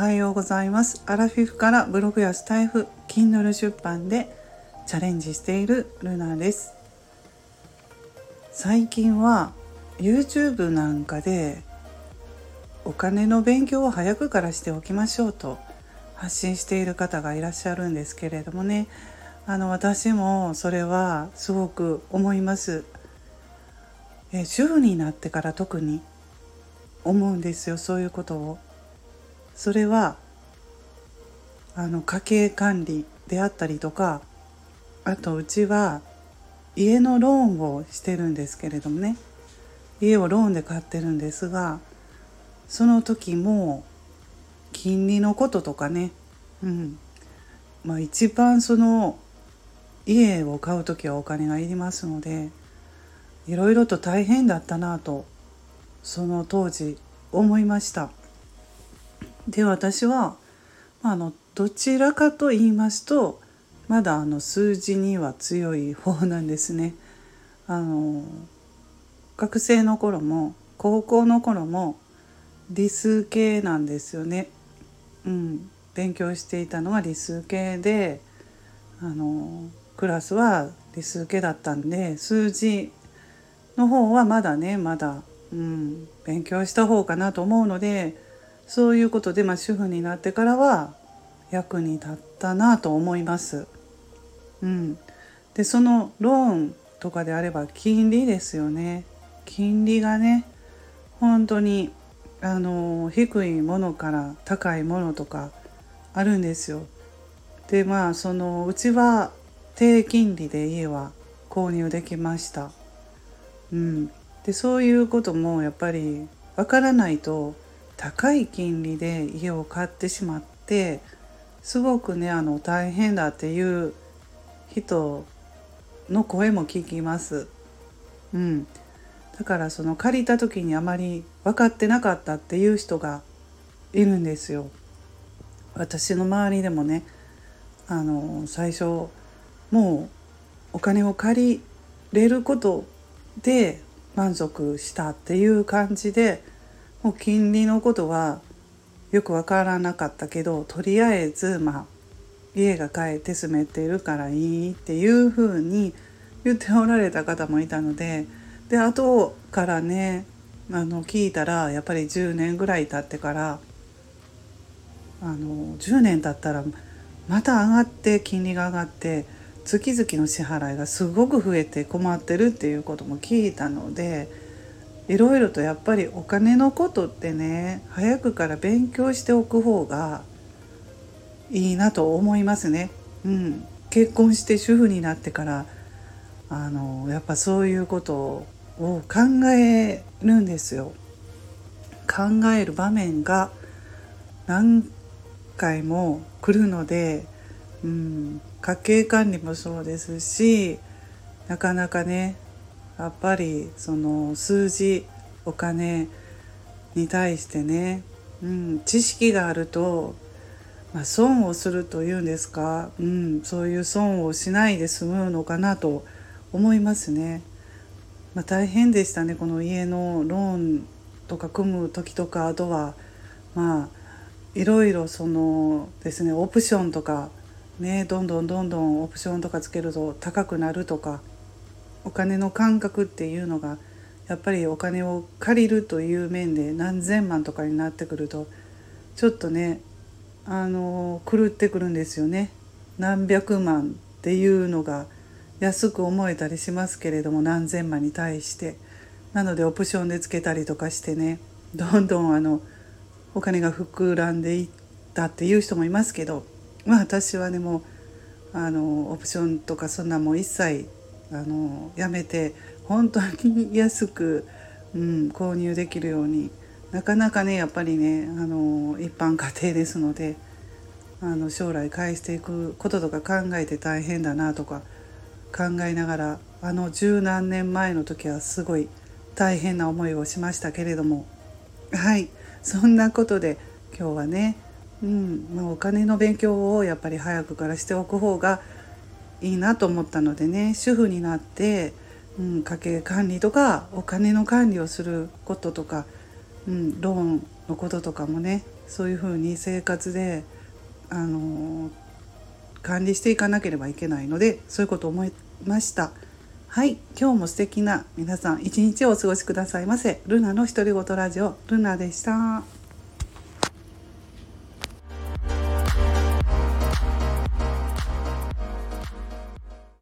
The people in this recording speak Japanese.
はようございます。アラフィフからブログやスタイフ、Kindle 出版でチャレンジしているルナです。最近は YouTube なんかでお金の勉強を早くからしておきましょうと発信している方がいらっしゃるんですけれどもね、私もそれはすごく思います。主婦になってから特に思うんですよ、そういうことを。それは家計管理であったりとか、あとうちは家のローンをしてるんですけれどもね、家をローンで買ってるんですが、その時も金利のこととかね、一番家を買う時はお金がいりますので、いろいろと大変だったなとその当時思いました。で、私はどちらかと言いますと、まだ数字には強い方なんですね。学生の頃も高校の頃も理数系なんですよね。勉強していたのは理数系で、クラスは理数系だったんで、数字の方はまだ勉強した方かなと思うので、そういうことで、主婦になってからは役に立ったなと思います。で、そのローンとかであれば金利ですよね。金利がね、本当に低いものから高いものとかあるんですよ。で、うちは低金利で家は購入できました。で、そういうこともやっぱりわからないと、高い金利で家を買ってしまって、すごくね大変だっていう人の声も聞きます。だから借りた時にあまり分かってなかったっていう人がいるんですよ。私の周りでもね、最初もうお金を借りれることで満足したっていう感じで、もう金利のことはよく分からなかったけど、とりあえず家が買えて住めているからいいっていうふうに言っておられた方もいたので、で後からね聞いたら、やっぱり10年ぐらい経ってから10年経ったらまた上がって、金利が上がって、月々の支払いがすごく増えて困ってるっていうことも聞いたので、いろいろとやっぱりお金のことってね、早くから勉強しておく方がいいなと思いますね。結婚して主婦になってからやっぱそういうことを考えるんですよ。考える場面が何回も来るので、家計管理もそうですし、なかなかねやっぱり数字、お金に対してね、知識があると、損をするというんですか、そういう損をしないで済むのかなと思いますね。大変でしたね、この家のローンとか組む時とか、あとはいろいろですね、オプションとかね、どんどんオプションとかつけると高くなるとか、お金の感覚っていうのがやっぱりお金を借りるという面で何千万とかになってくると、ちょっとね狂ってくるんですよね。何百万っていうのが安く思えたりしますけれども、何千万に対して、なのでオプションでつけたりとかしてね、どんどんお金が膨らんでいったっていう人もいますけど、私はねもうオプションとかそんなもう一切やめて、本当に安く、購入できるように、なかなかねやっぱりね一般家庭ですので、将来返していくこととか考えて大変だなとか考えながら、十何年前の時はすごい大変な思いをしましたけれども、そんなことで今日はね、お金の勉強をやっぱり早くからしておく方がいいなと思ったのでね、主婦になって、家計管理とかお金の管理をすることとか、ローンのこととかもね、そういうふうに生活で管理していかなければいけないので、そういうことを思いました。はい、今日も素敵な皆さん一日をお過ごしくださいませ。ルナの独り言ラジオ、ルナでした。